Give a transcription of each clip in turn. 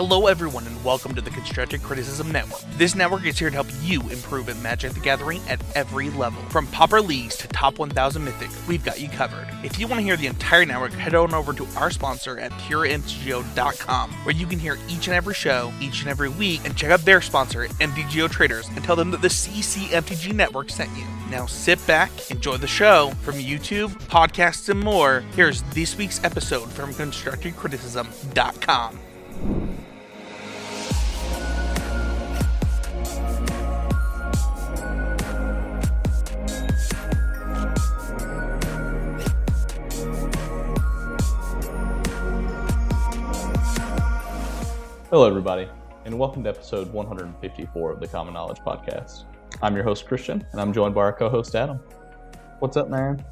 Hello everyone and welcome to the Constructed Criticism Network. This network is here to help you improve at Magic: The Gathering at every level. From Pauper Leagues to Top 1000 Mythic, we've got you covered. If you want to hear the entire network, head on over to our sponsor at puremtgo.com, where you can hear each and every show, each and every week, and check out their sponsor, MTGO Traders, and tell them that the CCMTG Network sent you. Now sit back, enjoy the show. From YouTube, podcasts, and more, here's this week's episode from ConstructedCriticism.com. Hello, everybody, and welcome to episode 154 of the Common Knowledge Podcast. I'm your host, Christian, and I'm joined by our co-host, Adam. What's up, man?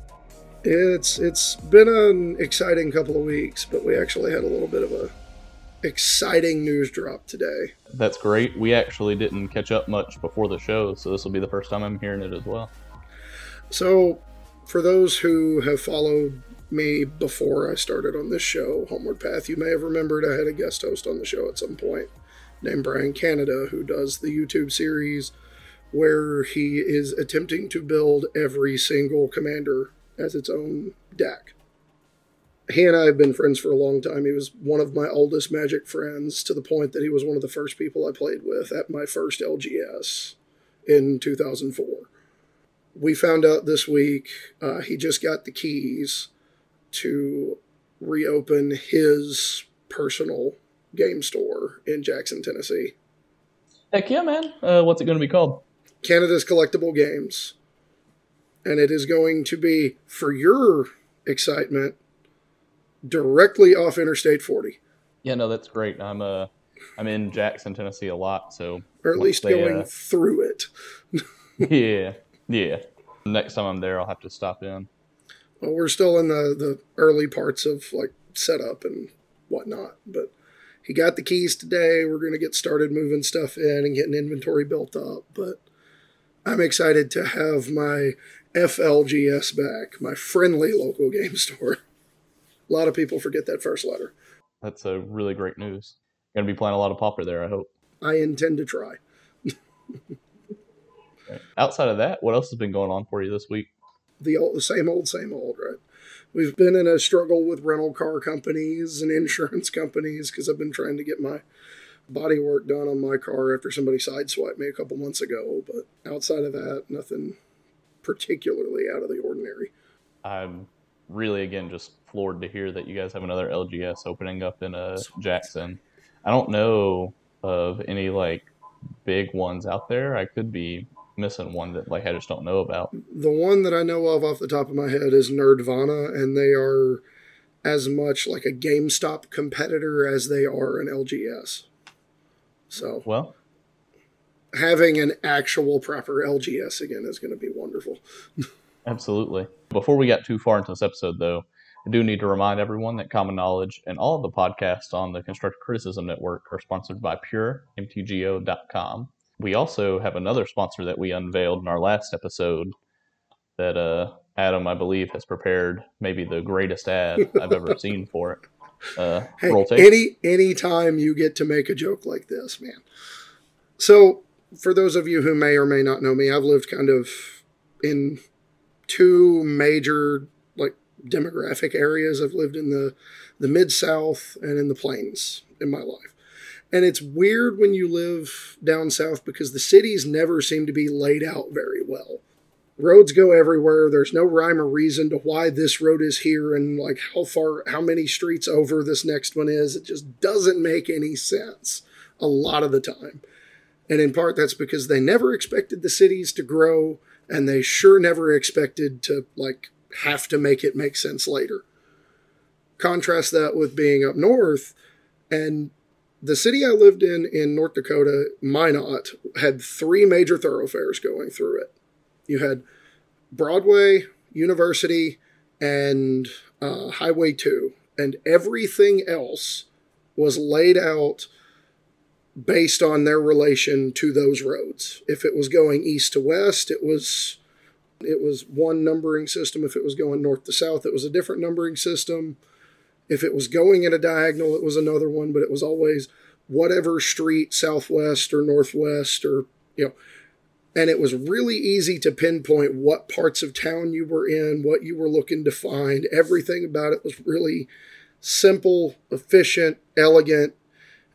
It's been an exciting couple of weeks, but we actually had a little bit of a exciting news drop today. That's great. We actually didn't catch up much before the show, so this will be the first time I'm hearing it as well. So, for those who have followed me before I started on this show, Homeward Path, you may have remembered I had a guest host on the show at some point named Brian Canada, who does the YouTube series where he is attempting to build every single commander as its own deck. He and I have been friends for a long time. He was one of my oldest Magic friends, to the point that he was one of the first people I played with at my first LGS in 2004. We found out this week he just got the keys to reopen his personal game store in Jackson, Tennessee. Heck yeah, man. What's it going to be called? Canada's Collectible Games. And it is going to be, for your excitement, directly off Interstate 40. Yeah, no, that's great. I'm in Jackson, Tennessee a lot, so... Or at least going through it. Yeah. Next time I'm there, I'll have to stop in. Well, we're still in the early parts of like setup and whatnot, but he got the keys today. We're going to get started moving stuff in and getting inventory built up, but I'm excited to have my FLGS back, my friendly local game store. A lot of people forget that first letter. That's a really great news. Going to be playing a lot of Pauper there, I hope. I intend to try. Outside of that, what else has been going on for you this week? The same old, right? We've been in a struggle with rental car companies and insurance companies because I've been trying to get my body work done on my car after somebody sideswiped me a couple months ago. But outside of that, nothing particularly out of the ordinary. I'm really, again, just floored to hear that you guys have another LGS opening up in Jackson. I don't know of any like big ones out there. I could be missing one that like I just don't know about. The one that I know of off the top of my head is Nerdvana, and they are as much like a GameStop competitor as they are an LGS. So, well, having an actual proper LGS again is going to be wonderful. Absolutely. Before we got too far into this episode, though, I do need to remind everyone that Common Knowledge and all of the podcasts on the Constructed Criticism Network are sponsored by puremtgo.com. We also have another sponsor that we unveiled in our last episode that Adam, I believe, has prepared maybe the greatest ad I've ever seen for it. Hey, roll tape. Any time you get to make a joke like this, man. So, for those of you who may or may not know me, I've lived kind of in two major like demographic areas. I've lived in the Mid-South and in the Plains in my life. And it's weird when you live down south because the cities never seem to be laid out very well. Roads go everywhere. There's no rhyme or reason to why this road is here and like how many streets over this next one is. It just doesn't make any sense a lot of the time. And in part, that's because they never expected the cities to grow, and they sure never expected to like have to make it make sense later. Contrast that with being up north, and the city I lived in North Dakota, Minot, had three major thoroughfares going through it. You had Broadway, University, and Highway 2. And everything else was laid out based on their relation to those roads. If it was going east to west, it was one numbering system. If it was going north to south, it was a different numbering system. If it was going in a diagonal, it was another one, but it was always whatever street, southwest or northwest, or, and it was really easy to pinpoint what parts of town you were in, what you were looking to find. Everything about it was really simple, efficient, elegant,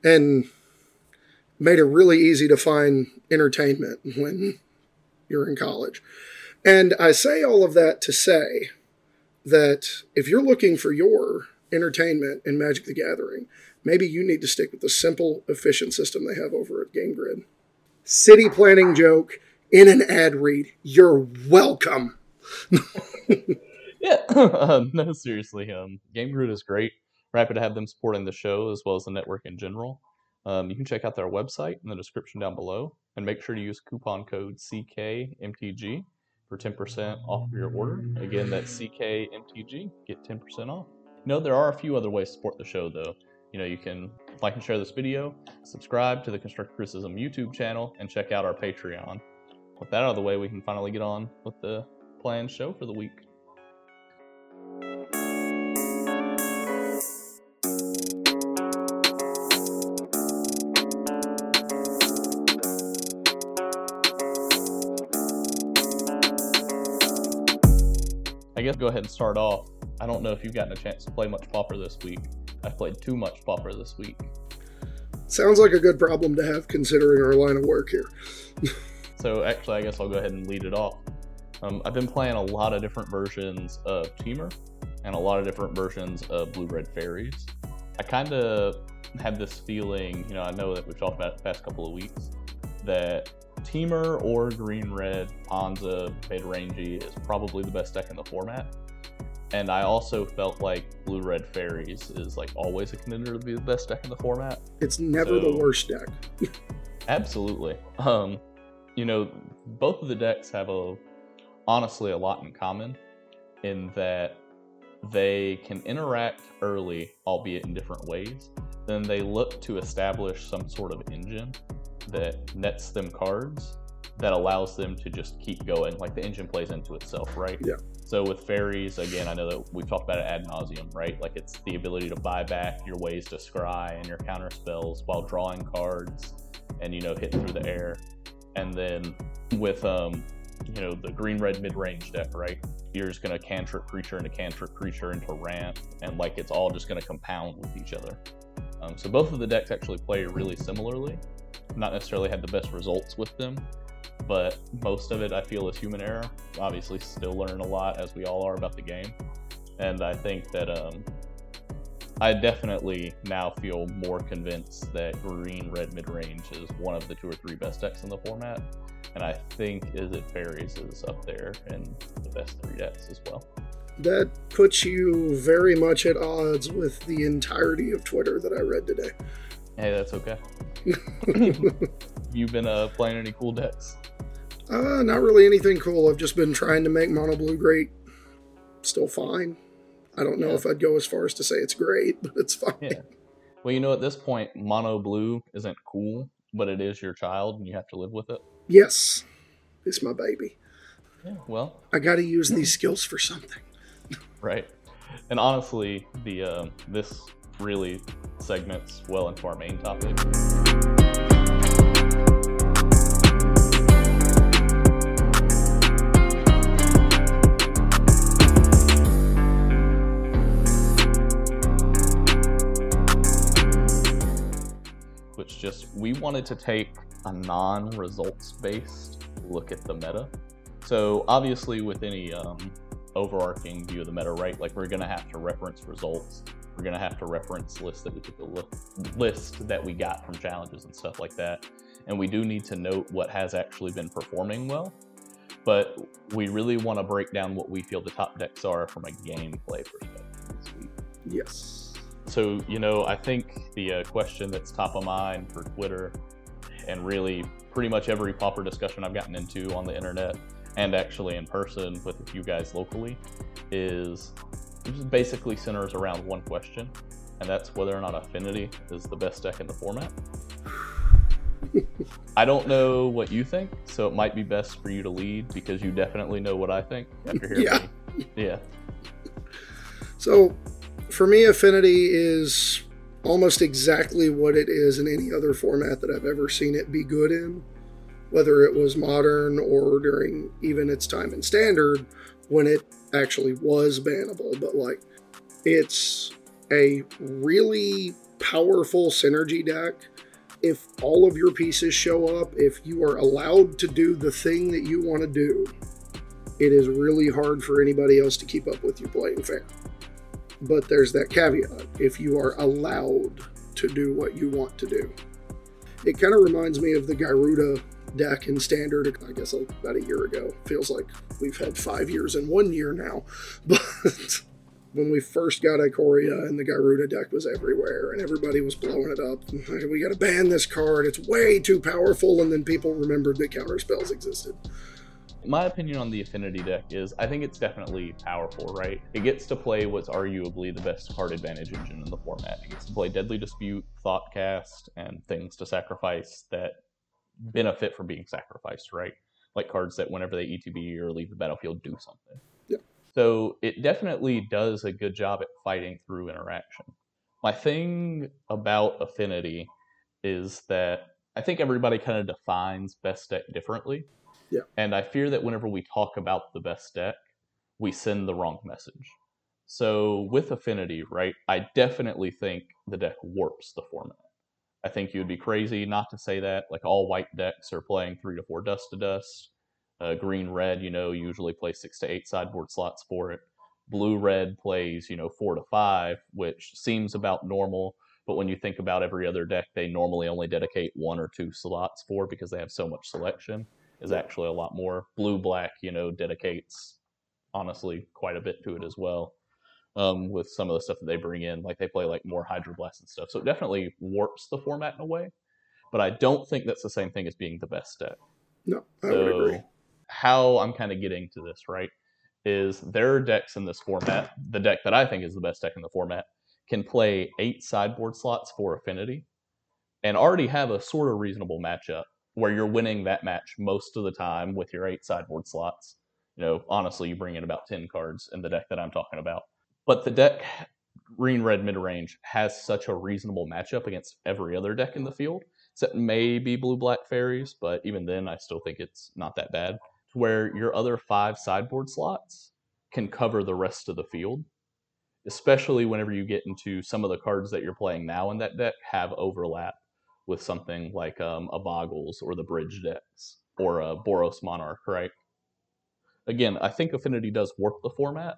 and made it really easy to find entertainment when you're in college. And I say all of that to say that if you're looking for your entertainment in Magic the Gathering, maybe you need to stick with the simple, efficient system they have over at GameGrid. City planning joke in an ad read. You're welcome. No, seriously. GameGrid is great. We're happy to have them supporting the show as well as the network in general. You can check out their website in the description down below, and make sure to use coupon code CKMTG for 10% off of your order. Again, that's CKMTG. Get 10% off. There are a few other ways to support the show, though. You can like and share this video, subscribe to the Constructed Criticism YouTube channel, and check out our Patreon. With that out of the way, we can finally get on with the planned show for the week. I guess go ahead and start off. I don't know if you've gotten a chance to play much Pauper this week. I've played too much Pauper this week. Sounds like a good problem to have considering our line of work here. So actually, I guess I'll go ahead and lead it off. I've been playing a lot of different versions of Temur and a lot of different versions of Blue-Red Fairies. I kind of have this feeling, I know that we've talked about it the past couple of weeks, that Temur or Green-Red, Anza, Bedrangi is probably the best deck in the format. And I also felt like Blue-Red Fairies is always a contender to be the best deck in the format. It's never the worst deck. Absolutely. Both of the decks have honestly a lot in common in that they can interact early, albeit in different ways. Then they look to establish some sort of engine that nets them cards that allows them to just keep going. The engine plays into itself, right? Yeah. So with Fairies, again, I know that we've talked about it ad nauseum, right? It's the ability to buy back your ways to scry and your counter spells while drawing cards and, hitting through the air. And then with, the Green-Red mid-range deck, right? You're just going to cantrip creature into ramp, and, it's all just going to compound with each other. So both of the decks actually play really similarly. Not necessarily had the best results with them, but most of it I feel is human error. Obviously still learn a lot, as we all are, about the game. And I think that I definitely now feel more convinced that Green-Red mid-range is one of the two or three best decks in the format. And I think Fairies is up there in the best three decks as well. That puts you very much at odds with the entirety of Twitter that I read today. Hey, that's okay. You've been playing any cool decks? Not really anything cool. I've just been trying to make Mono Blue great. Still fine. I don't know if I'd go as far as to say it's great, but it's fine. Yeah. Well, at this point, Mono Blue isn't cool, but it is your child, and you have to live with it. Yes. It's my baby. Yeah, well, I got to use these skills for something. Right. And honestly, the this really segments well into our main topic. Which we wanted to take a non-results-based look at the meta. So obviously with any overarching view of the meta, right? We're going to have to reference results. We're going to have to reference lists that we got from challenges and stuff like that. And we do need to note what has actually been performing well. But we really want to break down what we feel the top decks are from a gameplay perspective this week. Yes. So, I think the question that's top of mind for Twitter and really pretty much every Pauper discussion I've gotten into on the internet and actually in person with a few guys locally is... It just basically centers around one question, and that's whether or not Affinity is the best deck in the format. I don't know what you think, so it might be best for you to lead because you definitely know what I think after hearing me. Yeah. So, for me, Affinity is almost exactly what it is in any other format that I've ever seen it be good in, whether it was Modern or during even its time in Standard when it actually was bannable. But like, it's a really powerful synergy deck. If all of your pieces show up, if you are allowed to do the thing that you want to do, it is really hard for anybody else to keep up with you playing fair. But there's that caveat, if you are allowed to do what you want to do. It kind of reminds me of the Gyruda deck in Standard, I guess about a year ago. Feels like we've had 5 years in 1 year now. But when we first got Ikoria and the Gyruda deck was everywhere and everybody was blowing it up, we got to ban this card, it's way too powerful, and then people remembered that counter spells existed. My opinion on the Affinity deck is I think it's definitely powerful, right? It gets to play what's arguably the best card advantage engine in the format. It gets to play Deadly Dispute, Thought Cast, and things to sacrifice that benefit from being sacrificed, right? Like cards that whenever they ETB or leave the battlefield do something. Yeah. So it definitely does a good job at fighting through interaction. My thing about Affinity is that I think everybody kind of defines best deck differently. Yeah. And I fear that whenever we talk about the best deck, we send the wrong message. So with Affinity, right, I definitely think the deck warps the format. I think you would be crazy not to say that. Like, all white decks are playing 3 to 4 Dust to Dust. Green-red, usually play 6 to 8 sideboard slots for it. Blue-red plays, 4 to 5, which seems about normal. But when you think about every other deck, they normally only dedicate 1 or 2 slots for because they have so much selection. Is actually a lot more. Blue-black, dedicates, honestly, quite a bit to it as well, with some of the stuff that they bring in. Like, they play, more Hydro Blast and stuff. So it definitely warps the format in a way. But I don't think that's the same thing as being the best deck. No, I would agree. How I'm kind of getting to this, right, is there are decks in this format, the deck that I think is the best deck in the format, can play 8 sideboard slots for Affinity and already have a sort of reasonable matchup where you're winning that match most of the time with your 8 sideboard slots. Honestly, you bring in about 10 cards in the deck that I'm talking about. But the deck, green-red mid-range, has such a reasonable matchup against every other deck in the field, except maybe Blue-Black Fairies, but even then, I still think it's not that bad, to where your other 5 sideboard slots can cover the rest of the field, especially whenever you get into some of the cards that you're playing now in that deck have overlap with something like a Boggles or the Bridge decks or a Boros Monarch, right? Again, I think Affinity does warp the format,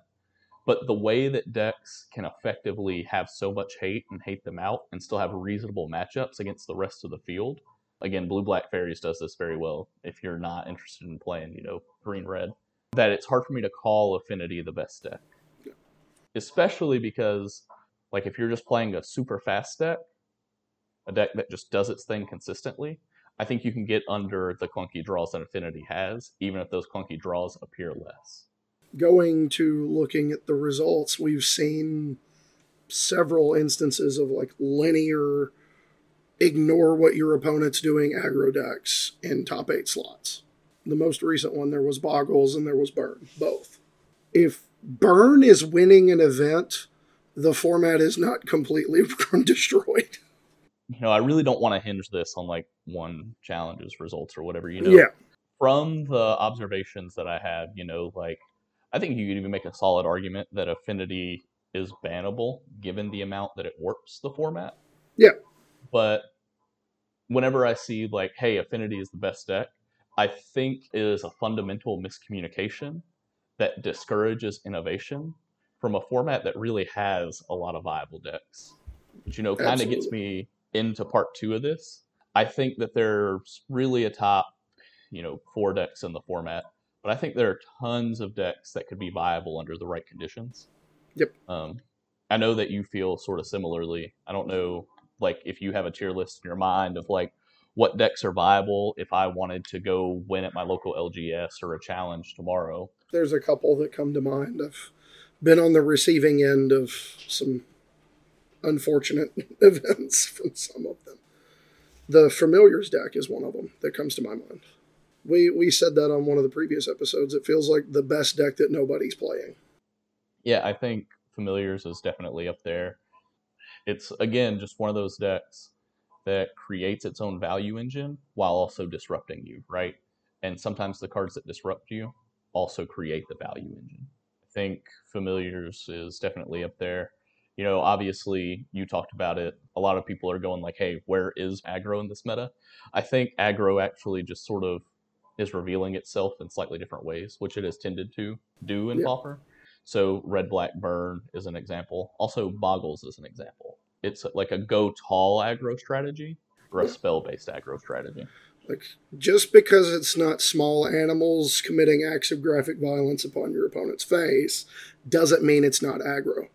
but the way that decks can effectively have so much hate and hate them out and still have reasonable matchups against the rest of the field. Again, Blue-Black Fairies does this very well if you're not interested in playing, green-red, that it's hard for me to call Affinity the best deck. Yeah. Especially because, if you're just playing a super fast deck, a deck that just does its thing consistently, I think you can get under the clunky draws that Affinity has, even if those clunky draws appear less. Going to looking at the results, we've seen several instances of linear, ignore what your opponent's doing aggro decks in top 8 slots. The most recent one, there was Boggles and there was Burn, both. If Burn is winning an event, the format is not completely destroyed. I really don't want to hinge this on one challenge's results or whatever, Yeah. From the observations that I have, I think you could even make a solid argument that Affinity is bannable given the amount that it warps the format. Yeah. But whenever I see hey, Affinity is the best deck, I think it is a fundamental miscommunication that discourages innovation from a format that really has a lot of viable decks. Which, kind of gets me into part 2 of this. I think that there's really a top, 4 decks in the format, but I think there are tons of decks that could be viable under the right conditions. Yep. I know that you feel sort of similarly. I don't know, if you have a tier list in your mind of, what decks are viable if I wanted to go win at my local LGS or a challenge tomorrow. There's a couple that come to mind. I've been on the receiving end of some unfortunate events from some of them. The Familiars deck is one of them that comes to my mind. We said that on one of the previous episodes. It feels like the best deck that nobody's playing. Yeah, I think Familiars is definitely up there. It's, again, just one of those decks that creates its own value engine while also disrupting you, right? And sometimes the cards that disrupt you also create the value engine. I think Familiars is definitely up there. You know, obviously, you talked about it. A lot of people are going like, hey, where is aggro in this meta? I think aggro actually just sort of is revealing itself in slightly different ways, which it has tended to do in Pauper. So Red-Black Burn is an example. Also, Boggles is an example. It's like a go-tall aggro strategy or a spell-based aggro strategy. Like, just because it's not small animals committing acts of graphic violence upon your opponent's face doesn't mean it's not aggro.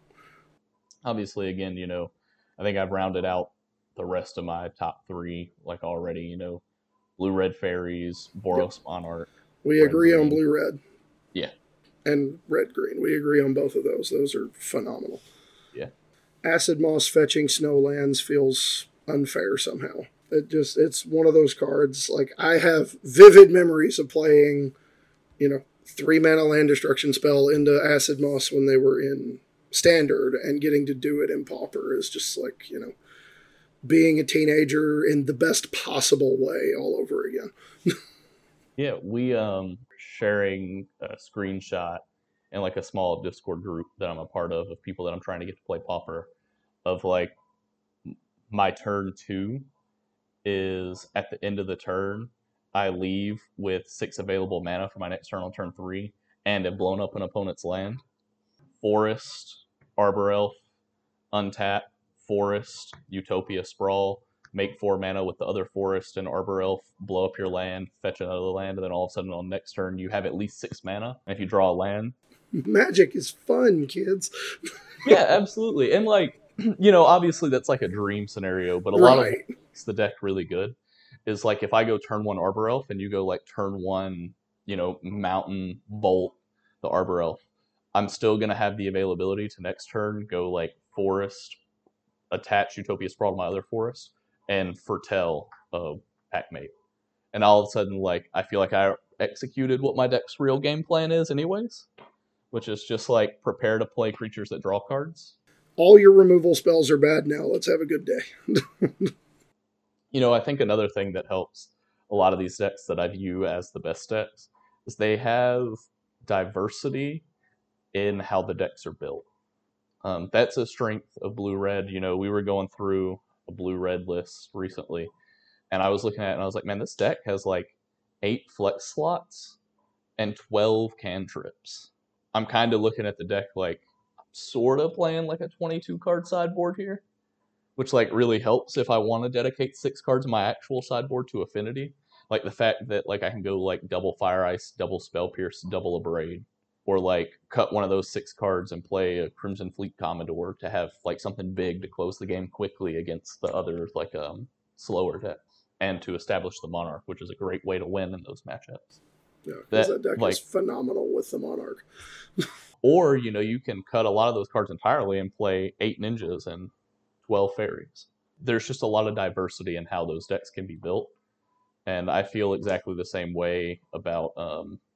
Obviously, again, you know, I think I've rounded out the rest of my top three, like, already, you know, Blue-Red Fairies, Boros Monarch. We agree on Blue-Red. Yeah. And Red-Green. We agree on both of those. Those are phenomenal. Yeah. Acid Moss fetching Snowlands feels unfair somehow. It's one of those cards. Like, I have vivid memories of playing, you know, 3-mana land destruction spell into Acid Moss when they were in Standard, and getting to do it in Pauper is just like, you know, being a teenager in the best possible way all over again. Yeah, we sharing a screenshot in like a small Discord group that I'm a part of people that I'm trying to get to play Pauper, of like, my turn 2 is at the end of the turn. I leave with 6 available mana for my next turn on turn 3 and have blown up an opponent's land. Forest, Arbor Elf, untap, Forest, Utopia Sprawl, make 4 mana with the other Forest and Arbor Elf, blow up your land, fetch another land, and then all of a sudden on next turn you have at least 6 mana. And if you draw a land... Magic is fun, kids. Yeah, absolutely. And like, you know, obviously that's like a dream scenario, but a lot of what makes the deck really good is like, if I go turn 1 Arbor Elf and you go like turn 1, you know, Mountain, Bolt, the Arbor Elf, I'm still going to have the availability to next turn go like Forest, attach Utopia Sprawl to my other Forest, and foretell Packmate. And all of a sudden, like, I feel like I executed what my deck's real game plan is anyways, which is just like, prepare to play creatures that draw cards. All your removal spells are bad now. Let's have a good day. You know, I think another thing that helps a lot of these decks that I view as the best decks is they have diversity in how the decks are built. That's a strength of Blue-Red. You know, we were going through a Blue-Red list recently, and I was looking at it, and I was like, man, this deck has like 8 flex slots and 12 cantrips. I'm kind of looking at the deck like, I'm sort of playing like a 22-card sideboard here, which like really helps if I want to dedicate 6 cards of my actual sideboard to Affinity. Like the fact that like I can go like double Fire Ice, double Spell Pierce, double Abrade, or like cut one of those 6 cards and play a Crimson Fleet Commodore to have like something big to close the game quickly against the other like slower decks, and to establish the Monarch, which is a great way to win in those matchups. Yeah, because that deck like, is phenomenal with the Monarch. Or, you know, you can cut a lot of those cards entirely and play 8 Ninjas and 12 Fairies. There's just a lot of diversity in how those decks can be built, and I feel exactly the same way about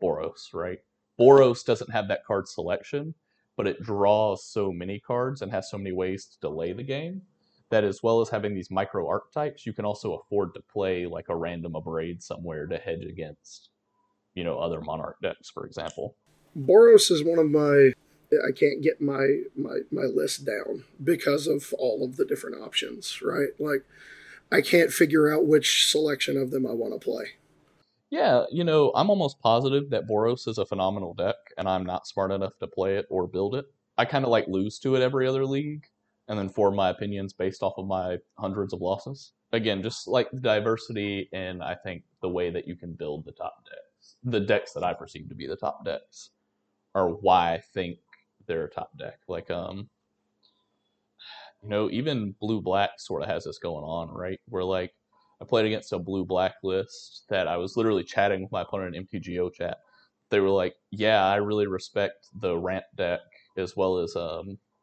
Boros, right? Boros doesn't have that card selection, but it draws so many cards and has so many ways to delay the game that, as well as having these micro archetypes, you can also afford to play like a random Abrade somewhere to hedge against, you know, other Monarch decks, for example. Boros is one of my... I can't get my list down because of all of the different options, right? Like, I can't figure out which selection of them I want to play. Yeah, you know, I'm almost positive that Boros is a phenomenal deck, and I'm not smart enough to play it or build it. I kind of like lose to it every other league, and then form my opinions based off of my hundreds of losses. Again, just like the diversity in, I think, the way that you can build the top decks. The decks that I perceive to be the top decks are why I think they're a top deck. Like, you know, even Blue-Black sort of has this going on, right? Where, like, I played against a Blue-Black list that I was literally chatting with my opponent in MTGO chat. They were like, yeah, I really respect the Rant deck as well as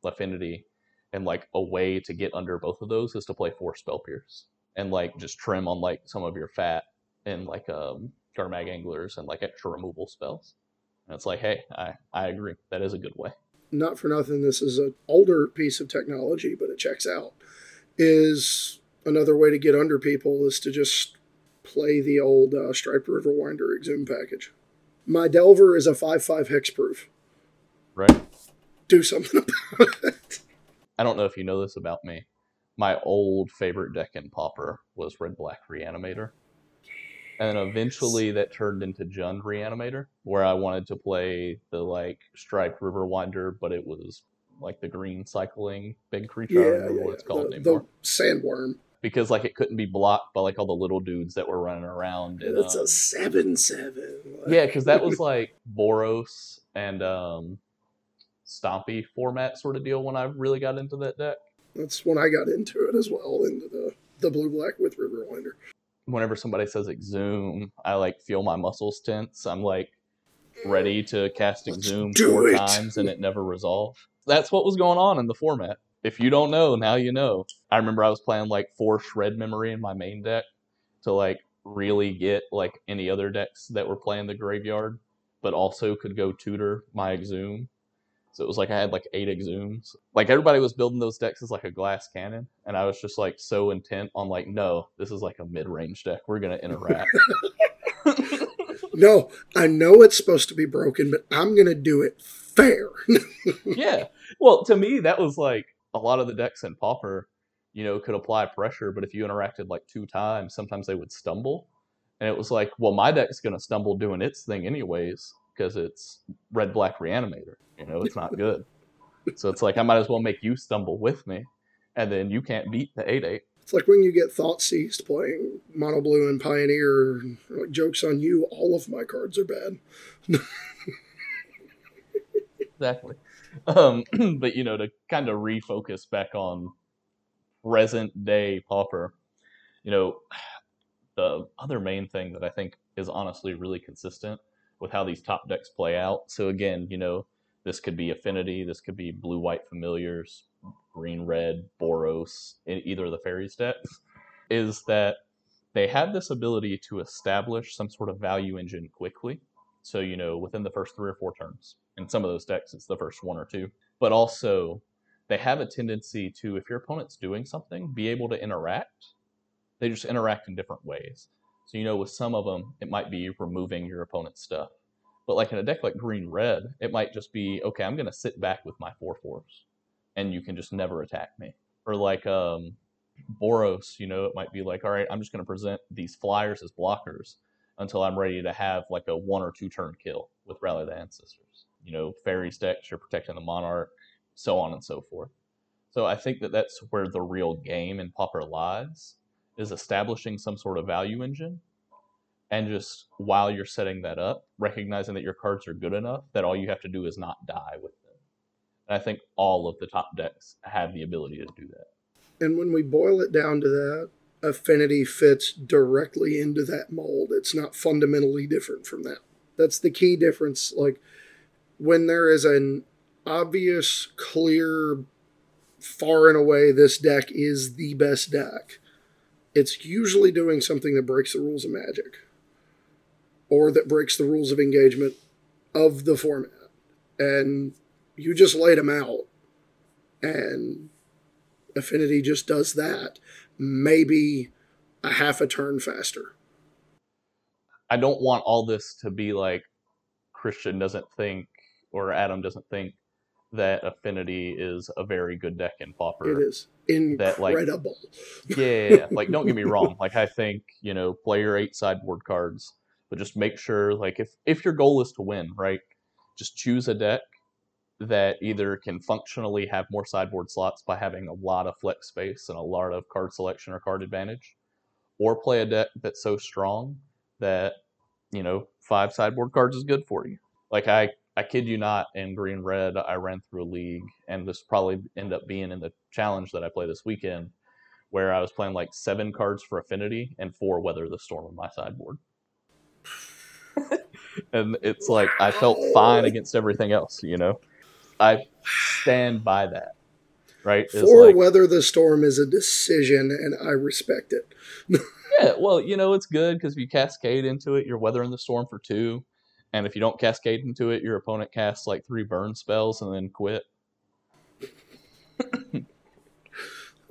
Affinity. And like, a way to get under both of those is to play 4 Spell Pierce. And like, just trim on like some of your fat and like Garmag Anglers and like extra removal spells. And it's like, hey, I agree. That is a good way. not for nothing, this is an older piece of technology, but it checks out, is another way to get under people is to just play the old Striped River Winder Exhume package. My Delver is a 5/5 hexproof. Right. Do something about it. I don't know if you know this about me. My old favorite deck in Pauper was Red-Black Reanimator. And eventually that turned into Jund Reanimator, where I wanted to play the like Striped River Winder, but it was like the green cycling big creature. Yeah, I don't remember what it's called anymore. The sandworm. Because like it couldn't be blocked by like all the little dudes that were running around. And, it's a 7/7. Yeah, because that was like Boros and Stompy format sort of deal when I really got into that deck. That's when I got into it as well, into the Blue-Black with River Winder. Whenever somebody says Exhume, I like feel my muscles tense. I'm like ready to cast Exhume four times and it never resolved. That's what was going on in the format. If you don't know, now you know. I remember I was playing like 4 Shred Memory in my main deck to like really get like any other decks that were playing the graveyard, but also could go tutor my Exhume. So it was like I had like 8 Exhumes. Like everybody was building those decks as like a glass cannon. And I was just like so intent on like, no, this is like a mid-range deck. We're going to interact. No, I know it's supposed to be broken, but I'm going to do it fair. Yeah. Well, to me, that was like a lot of the decks in Pauper, you know, could apply pressure. But if you interacted like 2 times, sometimes they would stumble. And it was like, well, my deck's going to stumble doing its thing anyways. Because it's Red-Black Reanimator, you know, it's not good. So it's like, I might as well make you stumble with me, and then you can't beat the 8/8. It's like when you get Thought Seized playing Mono Blue and Pioneer, like, jokes on you, all of my cards are bad. Exactly. But, you know, to kind of refocus back on present-day Pauper, you know, the other main thing that I think is honestly really consistent with how these top decks play out. So again, you know, this could be Affinity, this could be Blue-White Familiars, Green-Red, Boros, in either of the Fairies decks, is that they have this ability to establish some sort of value engine quickly. So, you know, within the first 3 or 4 turns. In some of those decks, it's the first 1 or 2. But also, they have a tendency to, if your opponent's doing something, be able to interact. They just interact in different ways. So, you know, with some of them, it might be removing your opponent's stuff. But like in a deck like Green-Red, it might just be, okay, I'm going to sit back with my 4/4s, and you can just never attack me. Or like Boros, you know, it might be like, all right, I'm just going to present these flyers as blockers until I'm ready to have like a 1 or 2 turn kill with Rally the Ancestors. You know, Fairies decks, you're protecting the Monarch, so on and so forth. So I think that that's where the real game in Pauper lies, is establishing some sort of value engine, and just while you're setting that up, recognizing that your cards are good enough that all you have to do is not die with them. And I think all of the top decks have the ability to do that. And when we boil it down to that, Affinity fits directly into that mold. It's not fundamentally different from that. That's the key difference. Like when there is an obvious, clear, far and away, this deck is the best deck, it's usually doing something that breaks the rules of Magic or that breaks the rules of engagement of the format. And you just laid them out, and Affinity just does that maybe a half a turn faster. I don't want all this to be like Christian doesn't think or Adam doesn't think that Affinity is a very good deck in Pauper. It is incredible. That, like, yeah, like don't get me wrong. Like I think, you know, play your 8 sideboard cards, but just make sure, like if your goal is to win, right, just choose a deck that either can functionally have more sideboard slots by having a lot of flex space and a lot of card selection or card advantage, or play a deck that's so strong that, you know, 5 sideboard cards is good for you. Like I kid you not, in Green-Red, I ran through a league, and this probably ended up being in the challenge that I play this weekend, where I was playing like 7 cards for Affinity and 4 Weather the Storm on my sideboard. And it's like, I felt fine against everything else, you know? I stand by that, right? It's 4 like, Weather the Storm is a decision, and I respect it. Yeah, well, you know, it's good, because if you cascade into it, you're weathering the storm for 2. And if you don't cascade into it, your opponent casts like 3 burn spells and then quit.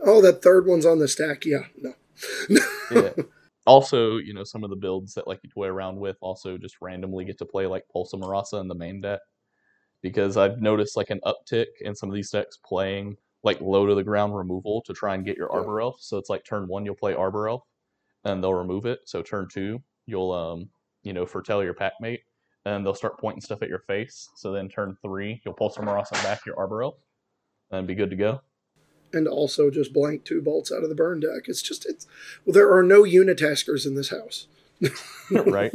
Oh, that third one's on the stack. Yeah, no. Yeah. Also, you know, some of the builds that like you toy around with also just randomly get to play like Pulsa Marasa in the main deck, because I've noticed like an uptick in some of these decks playing like low to the ground removal to try and get your Arbor Elf. So it's like turn 1 you'll play Arbor Elf and they'll remove it. So turn 2 you'll you know, Fertel your Packmate and they'll start pointing stuff at your face. So then turn 3 you'll Pulsa Marasa back your Arbor Elf and be good to go. And also just blank 2 bolts out of the burn deck. It's just, it's, well, there are no unitaskers in this house. Right.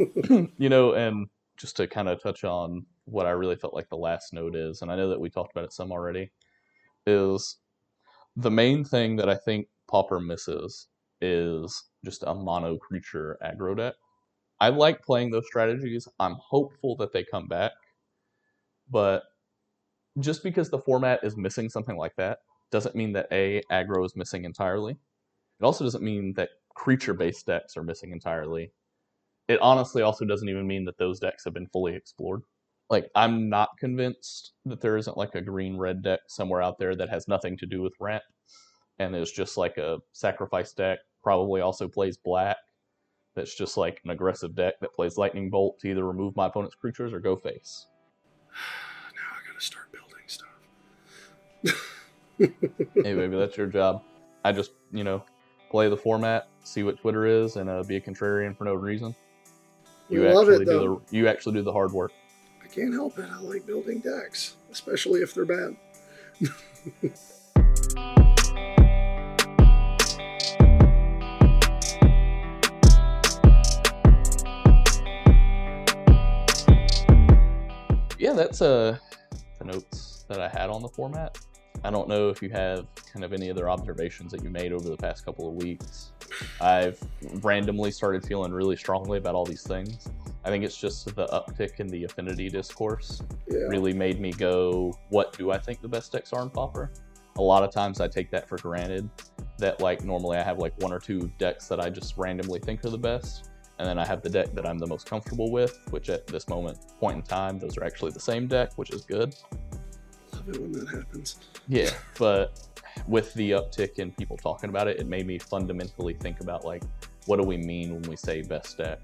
You know, and just to kind of touch on what I really felt like the last note is, and I know that we talked about it some already, is the main thing that I think Pauper misses is just a mono creature aggro deck. I like playing those strategies. I'm hopeful that they come back. But just because the format is missing something like that, doesn't mean that A, aggro is missing entirely. It also doesn't mean that creature-based decks are missing entirely. It honestly also doesn't even mean that those decks have been fully explored. Like, I'm not convinced that there isn't like a green-red deck somewhere out there that has nothing to do with ramp, and is just like a sacrifice deck, probably also plays black, that's just like an aggressive deck that plays Lightning Bolt to either remove my opponent's creatures or go face. Now I gotta start building stuff. Hey, baby, that's your job. I just, you know, play the format, see what Twitter is, and be a contrarian for no reason. You love it, though. You actually do the hard work. I can't help it. I like building decks, especially if they're bad. Yeah, that's the notes that I had on the format. I don't know if you have kind of any other observations that you made over the past couple of weeks. I've randomly started feeling really strongly about all these things. I think it's just the uptick in the affinity discourse really made me go, what do I think the best decks are in Pauper? A lot of times I take that for granted, that like normally I have like 1 or 2 decks that I just randomly think are the best. And then I have the deck that I'm the most comfortable with, which at this point in time, those are actually the same deck, which is good. When that happens. Yeah, but with the uptick in people talking about it, it made me fundamentally think about like, what do we mean when we say best deck?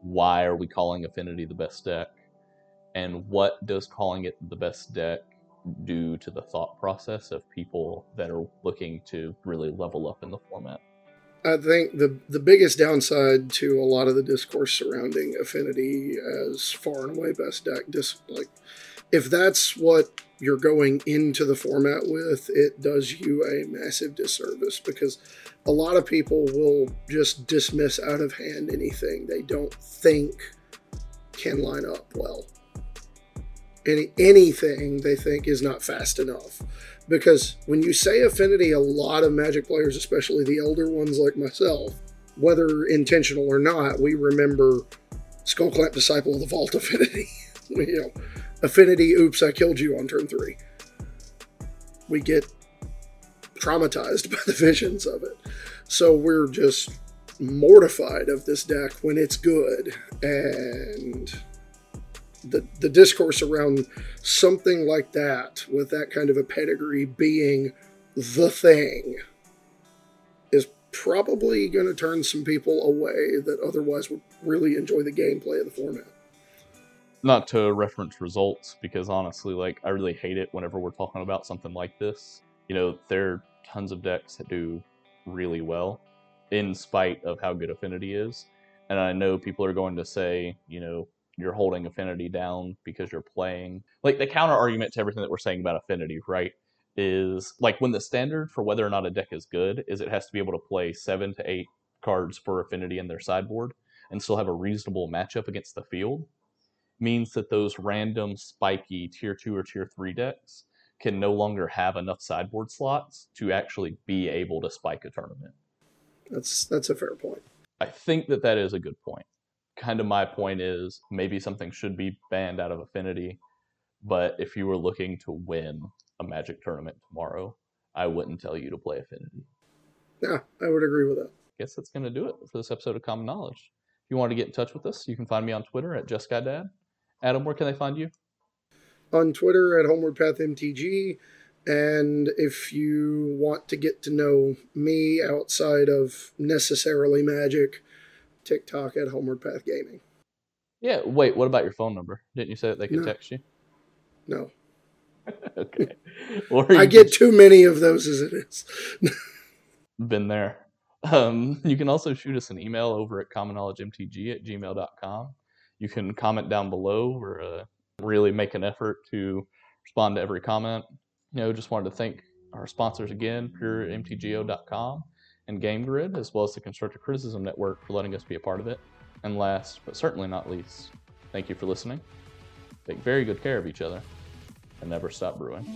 Why are we calling affinity the best deck? And what does calling it the best deck do to the thought process of people that are looking to really level up in the format? I think the biggest downside to a lot of the discourse surrounding affinity as far and away best deck, just like, if that's what you're going into the format with, it does you a massive disservice, because a lot of people will just dismiss out of hand anything they don't think can line up well. Anything they think is not fast enough. Because when you say affinity, a lot of Magic players, especially the elder ones like myself, whether intentional or not, we remember Skullclamp Disciple of the Vault affinity. You know, affinity, oops, I killed you on turn 3. We get traumatized by the visions of it. So we're just mortified of this deck when it's good. And the discourse around something like that, with that kind of a pedigree being the thing, is probably going to turn some people away that otherwise would really enjoy the gameplay of the format. Not to reference results, because honestly, like, I really hate it whenever we're talking about something like this. You know, there are tons of decks that do really well in spite of how good affinity is. And I know people are going to say, you know, you're holding affinity down because you're playing. Like, the counter argument to everything that we're saying about affinity, right, is like, when the standard for whether or not a deck is good is it has to be able to play 7 to 8 cards for affinity in their sideboard and still have a reasonable matchup against the field, means that those random spiky tier 2 or tier 3 decks can no longer have enough sideboard slots to actually be able to spike a tournament. That's a fair point. I think that is a good point. Kind of my point is, maybe something should be banned out of affinity, but if you were looking to win a Magic tournament tomorrow, I wouldn't tell you to play affinity. Yeah, I would agree with that. I guess that's going to do it for this episode of Common Knowledge. If you want to get in touch with us, you can find me on Twitter at JustGuyDad. Adam, where can they find you? On Twitter at Homeward Path MTG. And if you want to get to know me outside of necessarily Magic, TikTok at Homeward Path Gaming. Yeah, wait, what about your phone number? Didn't you say that they could text you? No. Okay. I get too many of those as it is. Been there. You can also shoot us an email over at commonknowledgemtg@gmail.com. You can comment down below. We're really make an effort to respond to every comment. You know, just wanted to thank our sponsors again, puremtgo.com and GameGrid, as well as the Constructed Criticism Network for letting us be a part of it. And last, but certainly not least, thank you for listening. Take very good care of each other and never stop brewing.